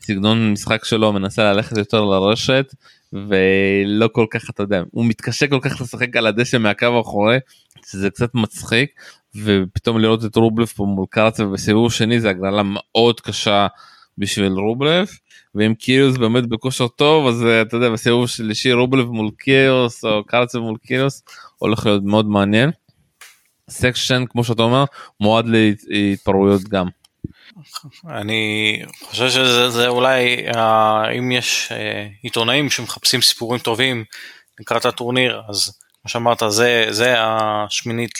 הסגנון המשחק שלו, מנסה ללכת יותר לרשת, ולא כל כך, אתה יודע, הוא מתקשה כל כך לשחק על הדשא מהקו האחורי, שזה קצת מצחיק, ופתאום לראות את רובלב פה מול קרצב, ובסיבוב שני זה הגרלה מאוד קשה, בשביל רובלב, ואם קיריוס באמת בכושר טוב, אז אתה יודע, בסיבוב שלישי רובלב מול קיריוס, או קרצב מול קיריוס, הולך להיות מאוד מעניין. סקשן, כמו שאתה אומר, מועד להתפרויות גם. אני חושב שזה אולי, אם יש עיתונאים שמחפשים סיפורים טובים לקראת הטורניר, אז כמו שאמרת, זה השמינית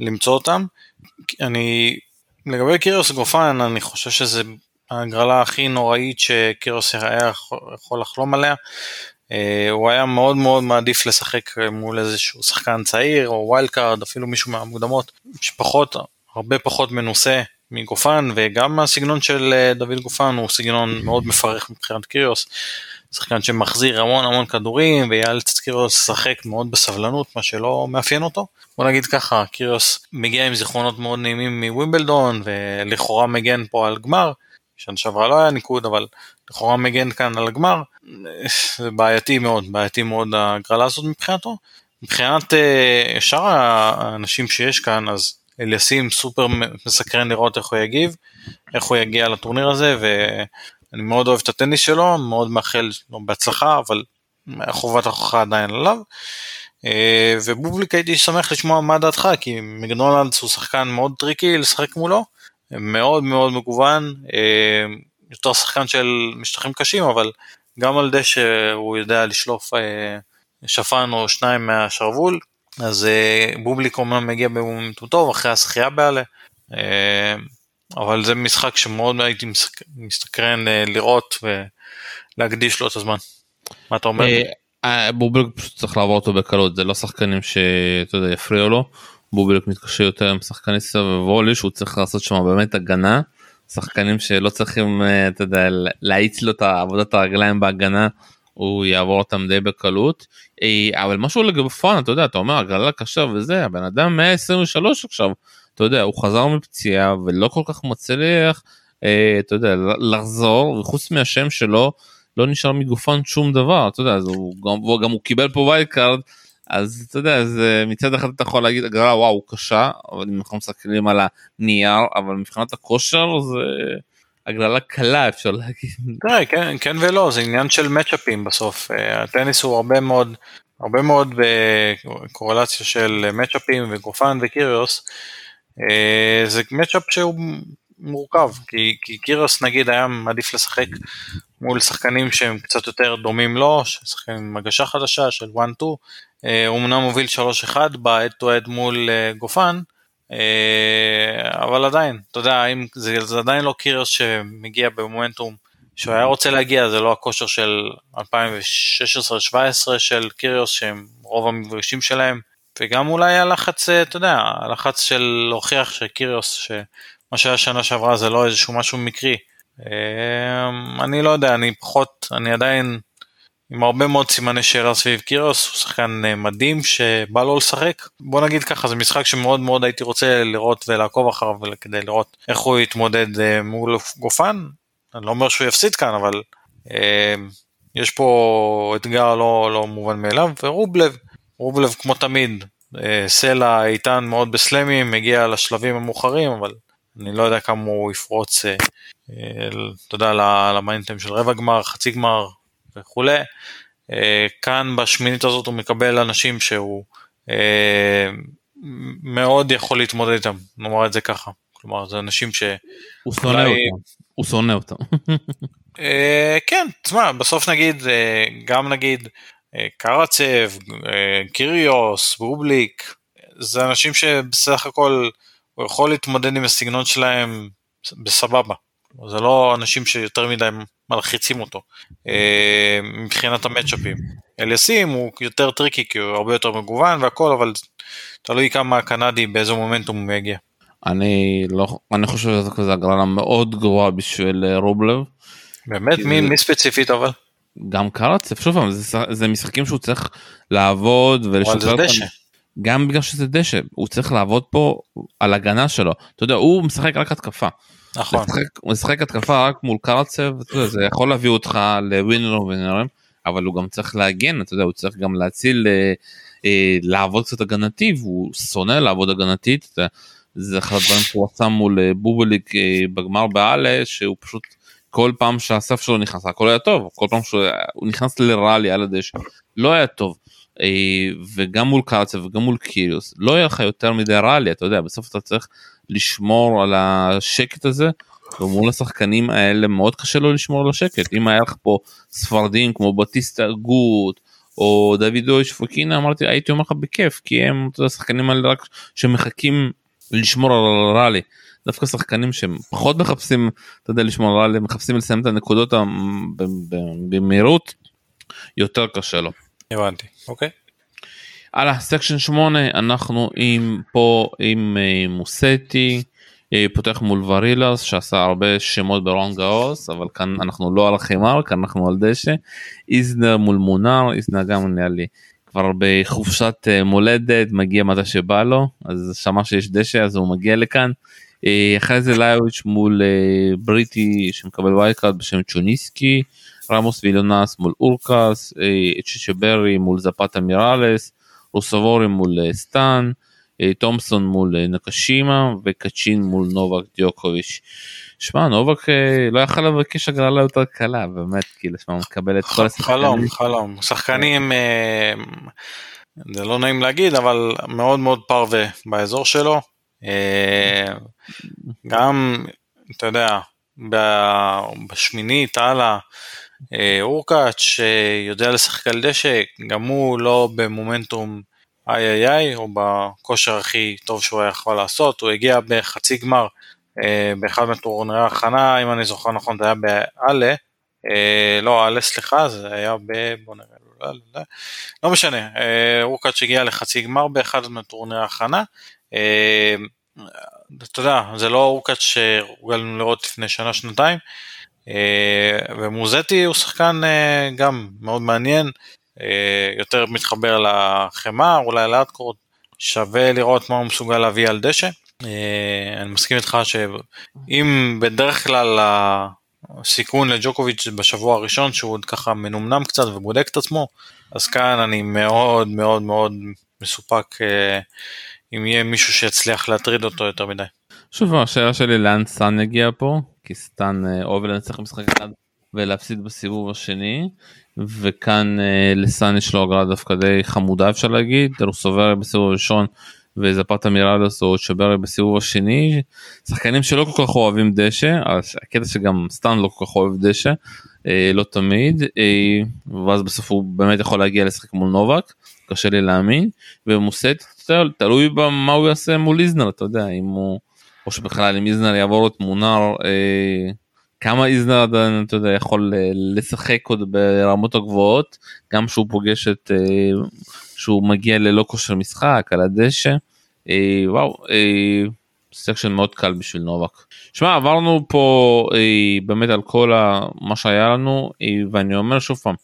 למצוא אותם. אני לגבי קיריוס גופן, אני חושב שזה הגרלה הכי נוראית שקיריוס יכול לחלום עליה, הוא היה מאוד מאוד מעדיף לשחק מול איזשהו שחקן צעיר, או ווילד קארד, אפילו מישהו מהמוקדמות, שפחות, הרבה פחות מנוסה מגופן, וגם הסגנון של דוד גופן הוא סגנון מאוד מפרך מבחינת קיריוס, שחקן שמחזיר המון המון כדורים, ויאלץ את קיריוס לשחק מאוד בסבלנות, מה שלא מאפיין אותו. בוא נגיד ככה, קיריוס מגיע עם זיכרונות מאוד נעימים מווימבלדון, ולכאורה מגן פה על גמר, שנה שעברה לא היה ניקוד, אבל לכאורה מגן כאן על גמר, זה בעייתי מאוד, בעייתי מאוד הגרלה הזאת מבחינתו. מבחינת שאר האנשים שיש כאן, אז אליסים סופר מסקרן לראות איך הוא יגיב, איך הוא יגיע לטורניר הזה, אני מאוד אוהב את הטניס שלו, מאוד מאחל לו בהצלחה, אבל חובת ההוכחה עדיין עליו, ובובליק הייתי שמח לשמוע מה דעתך, כי מקדונלדס הוא שחקן מאוד טריקי לשחק מולו, מאוד מאוד מגוון, יותר שחקן של משטחים קשים, אבל גם על די שהוא יודע לשלוף שפן או שניים מהשרבול, אז בובליק אומנם מגיע במומנטום טוב, אחרי השחייה בעלה, אבל זה משחק שמאוד הייתי מסתקרן לראות ולהקדיש לו את הזמן. מה אתה אומר? בובליק פשוט צריך לעבור אותו בקלות, זה לא שחקנים שאתה יודע יפריעו לו, בובליק מתקשה יותר עם שחקני סבבולי, שהוא צריך לעשות שם באמת הגנה, שחקנים שלא צריכים, אתה יודע, להאיץ לו את עבודת הרגליים בהגנה, הוא יעבור אותם די בקלות, אבל משהו לגבפון, אתה יודע, אתה אומר, הגרלה קשה וזה, הבן אדם 123 עכשיו, אתה יודע, הוא חזר מפציעה ולא כל כך מצליח, אתה יודע, לחזור, וחוץ מהשם שלו, לא נשאר מגופן שום דבר, אתה יודע, אז הוא גם הוא קיבל פה וייקארד, אז אתה יודע, אז מצד אחד אתה יכול להגיד, הגרלה וואו, קשה, אבל אם אנחנו מסתכלים על הנייר, אבל מבחינת הכושר, זה הגרלה קלה, אפשר להגיד. כן ולא, זה עניין של מאצ'אפים בסוף, הטניס הוא הרבה מאוד בקורלציה של מאצ'אפים וגופן וקיריוס, זה מצ'אפ שהוא מורכב, כי קיריוס נגיד היה מעדיף לשחק מול שחקנים שהם קצת יותר דומים לו, ששחקים עם מגשה חדשה של 1-2, הוא אמנם מוביל 3-1 ב-head-to-head מול גופן, אבל עדיין, אתה יודע, זה עדיין לא קיריוס שמגיע במומנטום, שהוא היה רוצה להגיע, זה לא הכושר של 2016-17 של קיריוס, שהם רוב המפגשים שלהם, וגם אולי הלחץ, אתה יודע, הלחץ של להוכיח שקיריוס, שמה שהיה שנה שעברה זה לא איזשהו משהו מקרי, אני לא יודע, אני עדיין עם הרבה מאוד סימני שאלה סביב קיריוס, הוא שחקן מדהים שבא לו לשחק, בוא נגיד ככה, זה משחק שמאוד מאוד הייתי רוצה לראות ולעקוב אחריו, כדי לראות איך הוא יתמודד מול גופן, אני לא אומר שהוא יפסיד כאן, אבל יש פה אתגר לא מובן מאליו, ורובלב כמו תמיד, סלע איתן מאוד בסלמים, מגיע לשלבים המאוחרים, אבל אני לא יודע כמה הוא יפרוץ, אתה יודע, למיינטיים של רבע גמר, חצי גמר וכו'. כאן בשמינית הזאת הוא מקבל אנשים שהוא מאוד יכול להתמודד איתם, נאמר את זה ככה. כלומר, זה אנשים ש... הוא שונא אותם. הוא שונא אותם. כן, תשמע, בסוף נגיד, גם נגיד, קרצב, קיריוס, בובליק, זה אנשים שבסך הכל הוא יכול להתמודד עם הסגנון שלהם בסבבה, זה לא אנשים שיותר מדי מלחיצים אותו, מבחינת המאצ'אפים. אליסים הוא יותר טריקי, כי הוא הרבה יותר מגוון והכל, אבל תלוי כמה הקנדי באיזה מומנטום הוא מגיע. אני חושב שזה הגרלה מאוד גרועה בשביל רובלב. באמת? מי ספציפית אבל? גם קרצב, שוב פעם, זה משחקים שהוא צריך לעבוד ולשחרר את המשחק. גם בגלל שזה דשא, הוא צריך לעבוד פה על הגנה שלו, אתה יודע, הוא משחק רק התקפה, נכון. הוא משחק התקפה רק מול קרצב, אתה יודע, זה יכול להביא אותך לווינר ווינרים, אבל הוא גם צריך להגן, אתה יודע, הוא צריך גם להציל, לעבוד קצת הגנתי, והוא שונא לעבוד הגנתית, זה אחד הדברים שהוא עשה מול בובליק בגמר בעלה, שהוא פשוט כל פעם שהסף שלו נכנס, הכל היה טוב, כל פעם שהוא נכנס לרעלי על הדשא, לא היה טוב, וגם מול קרצב וגם מול קיריוס לא יהיה לך יותר מדי רעלי, אתה יודע, בסוף אתה צריך לשמור על השקט הזה, ומול השחקנים האלה מאוד קשה לו לשמור על השקט. אם היה לך פה ספרדים כמו בטיסטה גוט או דודוביץ' שפוקינה, אמרתי, הייתי אומר לך בכיף, כי הם השחקנים האלה רק שמחכים לשמור על רעלי, דווקא שחקנים שהם פחות מחפשים, אתה יודע, לשמור על רעלי, מחפשים לסיים את הנקודות במהירות, יותר קשה לו. הבנתי, אוקיי. הלאה, סקשן 8, אנחנו פה עם מוסטי, פותח מול ורילס, שעשה הרבה שמות ברון גאוס, אבל כאן אנחנו לא על החימר, כאן אנחנו על דשא, איזנר מול מונר, איזנר גם נהיה לי כבר בחופשת מולדת, מגיע מתי שבא לו, אז שמע שיש דשא, אז הוא מגיע לכאן, אחרי זה ליוביץ' מול בריטי, שמקבל וייקארד בשם צ'וניסקי, רמוס וילונס מול אורקס, צ'יצ'ברי מול זפאטה מירלס, רוסבורי מול סטן, תומסון מול נקשימה, וקצ'ין מול נובק דיוקוביץ'. שמע, נובק לא יכל לבקש הגרלה יותר קלה, באמת, כאילו, שמע, מקבל את כל השחקנים. חלום, חלום. שחקנים, זה לא נעים להגיד, אבל מאוד מאוד פרווה באזור שלו. גם, אתה יודע, בשמינית הלאה, אורקאץ' שיודע לשחק על דשא, גם הוא לא במומנטום איי-איי-איי, או בכושר הכי טוב שהוא יכול לעשות, הוא הגיע בחצי גמר, באחד מטורנירי ההכנה, אם אני זוכר נכון, זה היה באלה, לא, אלה סליחה, זה היה בוא נראה, לא משנה, אורקאץ' שהגיע לחצי גמר, באחד מטורנירי ההכנה, אתה יודע, זה לא אורקאץ' שהורגלנו לראות לפני שנה, שנתיים, ומוזטי הוא שחקן גם מאוד מעניין, יותר מתחבר לחמר, אולי לאדקורד, שווה לראות מה הוא מסוגל להביא על דשא. אני מסכים איתך שאם בדרך כלל הסיכון לג'וקוביץ' בשבוע הראשון, שהוא עוד ככה מנומנם קצת ובודק את עצמו, אז כאן אני מאוד מאוד מאוד מסופק אם יהיה מישהו שיצליח להטריד אותו יותר מדי. שוב, השאלה שלי לאן סן יגיע פה, כי סטן אובל נצטרך משחק אחד ולהפסיד בסיבוב השני, וכאן לסן יש לו הגרלה דווקא די חמודה אפשר להגיד, רוסוברי בסיבוב הראשון וזפת אמירלס או שברי בסיבוב השני, שחקנים שלא כל כך אוהבים דשא, הקטע שגם סטן לא כל כך אוהב דשא, לא תמיד, ואז בסוף הוא באמת יכול להגיע לשחק מול נובק, קשה לי להאמין, ומוסט תלוי במה הוא יעשה מול איזנר, אתה יודע, אם הוא או שבכלל אם איזנר יעבור את מונר, כמה איזנר אתה יודע, יכול לשחק עוד ברמות הגבוהות, גם שהוא פוגש את, שהוא מגיע ללא כושר משחק, על הדשא, וואו, סקשן מאוד קל בשביל נובק. שמע, עברנו פה באמת על כל מה שהיה לנו, ואני אומר שוב פעם,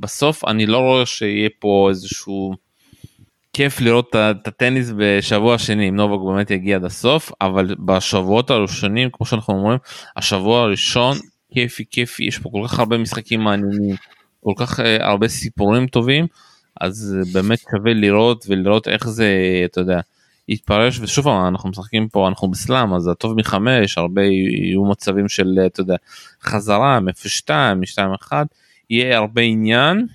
בסוף אני לא רואה שיהיה פה איזשהו, כיף לראות את הטניס בשבוע השני, אם נובק באמת יגיע עד הסוף, אבל בשבועות הראשונים, כמו שאנחנו אומרים, השבוע הראשון, כיפי, כיפי, יש פה כל כך הרבה משחקים מעניינים, כל כך הרבה סיפורים טובים, אז באמת שווה לראות, ולראות איך זה, אתה יודע, יתפרש, ושוב אנחנו משחקים פה, אנחנו בסלאם, אז הטוב מחמש, הרבה יהיו מצבים של, אתה יודע, חזרה, מפשתיים, משתיים אחד, יהיה הרבה עניין,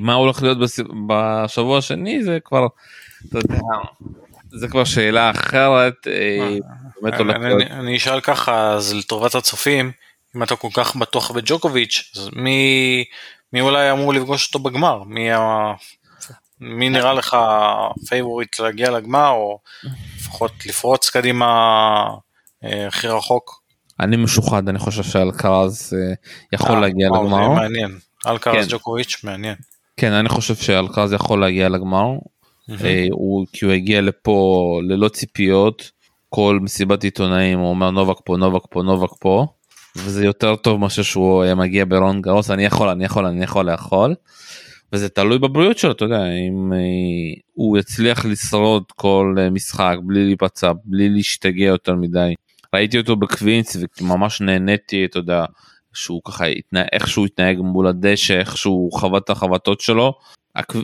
מה הולך להיות בשבוע השני, זה כבר, אתה יודע, זה כבר שאלה אחרת. אני אשאל ככה, אז לטובת הצופים, אם אתה כל כך בטוח בג'וקוביץ', אז מי אולי אמור לפגוש אותו בגמר? מי נראה לך פייבוריט להגיע לגמר, או לפחות לפרוץ קדימה הכי רחוק? אני משוחד, אני חושב שאלקראז יכול להגיע לגמר. זה מעניין, אלקראז ג'וקוביץ' מעניין. כן, אני חושב שאלקראז יכול להגיע לגמר, כי הוא הגיע לפה ללא ציפיות, כל מסיבת עיתונאים הוא אומר נובק פה, נובק פה, נובק פה, וזה יותר טוב משהו שהוא מגיע ברון גרוס, אני יכול, וזה תלוי בבריאות שלו, אתה יודע, אם הוא יצליח לשרוד כל משחק, בלי להיפצע, בלי להשתגע יותר מדי, ראיתי אותו בקווינץ וממש נהניתי, אתה יודע, איך שהוא התנהג מול הדשא, איך שהוא חווה את החוותות שלו,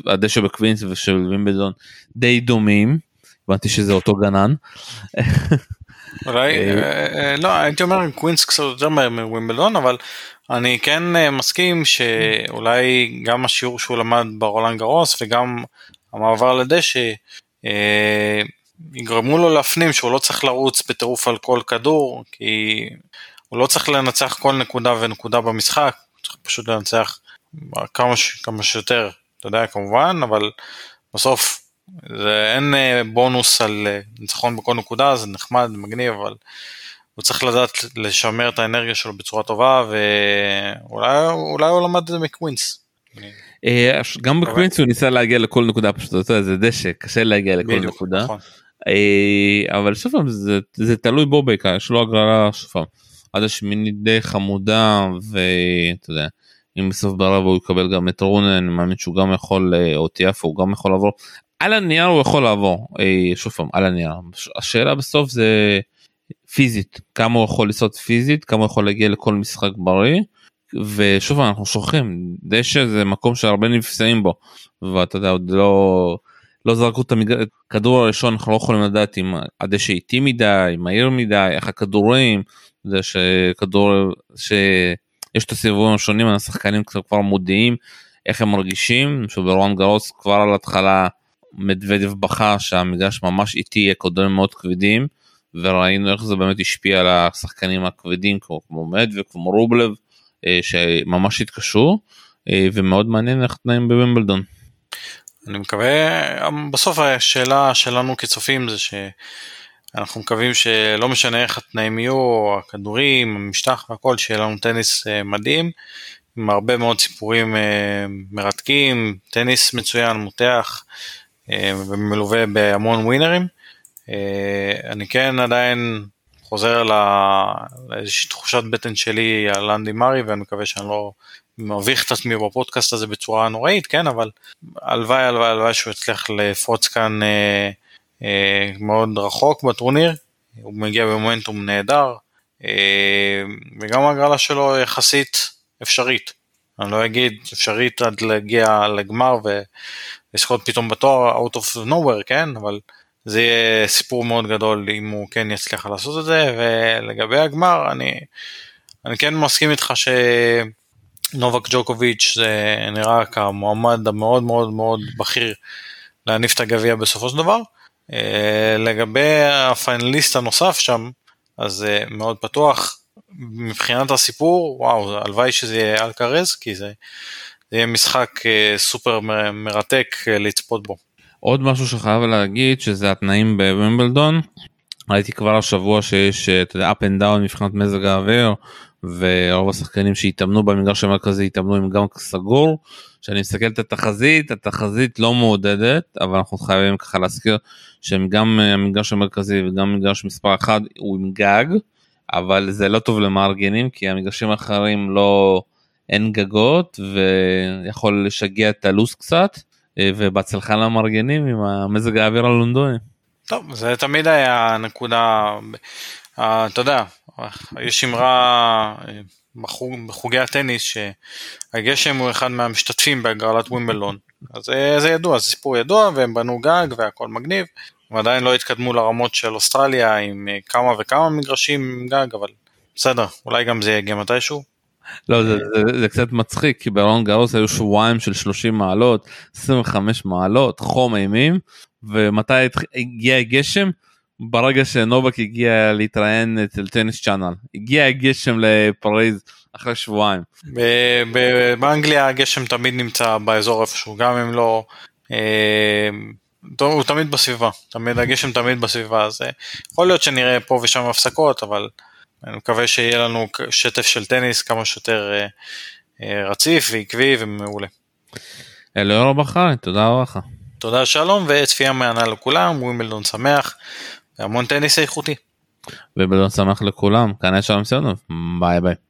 הדשא בקווינץ ושל ווימבלדון די דומים, הבנתי שזה אותו גנן. לא, הייתי אומר עם קווינץ קצת יותר מווימבלדון, אבל אני כן מסכים שאולי גם השיעור שהוא למד ברולנד גרוס וגם המעבר לדשא, יגרמו לו להפנים שהוא לא צריך לרוץ בטירוף על כל כדור, כי הוא לא צריך לנצח כל נקודה ונקודה במשחק, הוא צריך פשוט לנצח כמה שיותר, אתה יודע, כמובן, אבל בסוף זה אין בונוס על ניצחון בכל נקודה, זה נחמד, מגניב, אבל הוא צריך לדעת לשמר את האנרגיה שלו בצורה טובה, ואולי הוא למד את זה מקווינס. גם בקווינס הוא ניסה להגיע לכל נקודה, פשוט זה דשא, קשה להגיע לכל נקודה, אבל שוב פעם זה תלוי בו בעיקר, יש לו הגרלה שוב פעם, עד השמיני די חמודה, ואתה יודע, אם בסוף ברב הוא יקבל גם את רונה, אני מאמין שהוא גם יכול, או תיאף, הוא גם יכול לעבור, על הנייר הוא יכול לעבור, שוב פעם, על הנייר, השאלה בסוף זה פיזית, כמה הוא יכול לעשות פיזית, כמה הוא יכול להגיע לכל משחק בריא, ושוב אנחנו שוכחים, דשא זה מקום שהרבה נפסעים בו, ואתה יודע, עוד לא זרקו את הכדור הראשון, אנחנו לא יכולים לדעת אם הדשא איטי מדי, מהיר מדי, איך הכדורים, זה שכדור, שיש את הסיבובים השונים, השחקנים כבר מודיעים, איך הם מרגישים, שברואן גרוס כבר על התחלה, מדבדב בחר שהמגרש ממש איטי, יהיה כדורים מאוד כבדים, וראינו איך זה באמת השפיע על השחקנים הכבדים, כמו מדבדב וכמו רובלב, שממש התקשו, ומאוד מעניין איך תנאים בווימבלדון. אני מקווה, בסוף השאלה שלנו כצופים זה שאנחנו מקווים שלא משנה איך התנאים יהיו, הכדורים, המשטח והכל, שיהיה לנו טניס מדהים, עם הרבה מאוד סיפורים מרתקים, טניס מצוין, מותח, ומלווה בהמון ווינרים. אני כן עדיין חוזר לאיזושהי תחושת בטן שלי על אנדי מרי, ואני מקווה שאני לא מביך את עצמי בפודקאסט הזה בצורה נוראית, כן, אבל הלוואי שהוא הצליח לפרוץ כאן מאוד רחוק בטורניר, הוא מגיע במומנטום נהדר, וגם הגרלה שלו יחסית אפשרית, אני לא אגיד אפשרית עד להגיע לגמר ולזכות פתאום בתואר out of nowhere, כן, אבל זה יהיה סיפור מאוד גדול אם הוא כן יצליח לעשות את זה, ולגבי הגמר, אני כן מסכים איתך שנובק ג'וקוביץ' זה נראה כמועמד המאוד מאוד מאוד בכיר להניף את הגביע בסופו של דבר, לגבי הפיינליסט הנוסף שם, אז זה מאוד פתוח, מבחינת הסיפור, וואו, הלוואי שזה יהיה אלקראז, כי זה יהיה משחק סופר מרתק לצפות בו. עוד משהו שחייב להגיד, שזה התנאים בווימבלדון, ראיתי כבר השבוע שיש up and down מבחינת מזג האוויר, ורוב השחקנים שהתאמנו במגרש המרכזי, התאמנו עם גם סגור, כשאני מסתכל את התחזית, התחזית לא מעודדת, אבל אנחנו חייבים ככה להזכיר, שהם גם המגרש המרכזי וגם מגרש מספר 1 הוא עם גג, אבל זה לא טוב למארגנים, כי המגרשים האחרים אין גגות, ויכול לשגע את הלוס קצת, ובהצלחה למארגנים עם המזג האוויר הלונדוני. טוב, זה תמיד היה נקודה, אתה יודע, יש אמרה בחוגי הטניס, שהגשם הוא אחד מהמשתתפים בהגרלת ווימבלדון, אז זה ידוע, זה סיפור ידוע, והם בנו גג והכל מגניב, ועדיין לא התקדמו לרמות של אוסטרליה, עם כמה וכמה מגרשים עם גג, אבל בסדר, אולי גם זה יגיע מתישהו. לא, זה קצת מצחיק, כי ברון גרוס היו שבועיים של 30 מעלות, 25 מעלות, חום אימים, ומתי הגיע הגשם? ברגע שנובק הגיע להתראיין אצל טניס צ'אנל, הגיע הגשם לפריז אחרי שבועיים. באנגליה הגשם תמיד נמצא באזור איפשהו, גם אם לא... הוא תמיד בסביבה, הגשם תמיד בסביבה, אז יכול להיות שנראה פה ושם הפסקות, אבל אני מקווה שיהיה לנו שטף של טניס כמה שיותר רציף ועקבי ומעולה. אליאור אלבחרי, תודה רבה לך. תודה שלום, וצפייה מענה לכולם, ווימבלדון שמח, והמון טניס איכותי. ווימבלדון שמח לכולם, כאן יש שלום סיונוב, ביי ביי.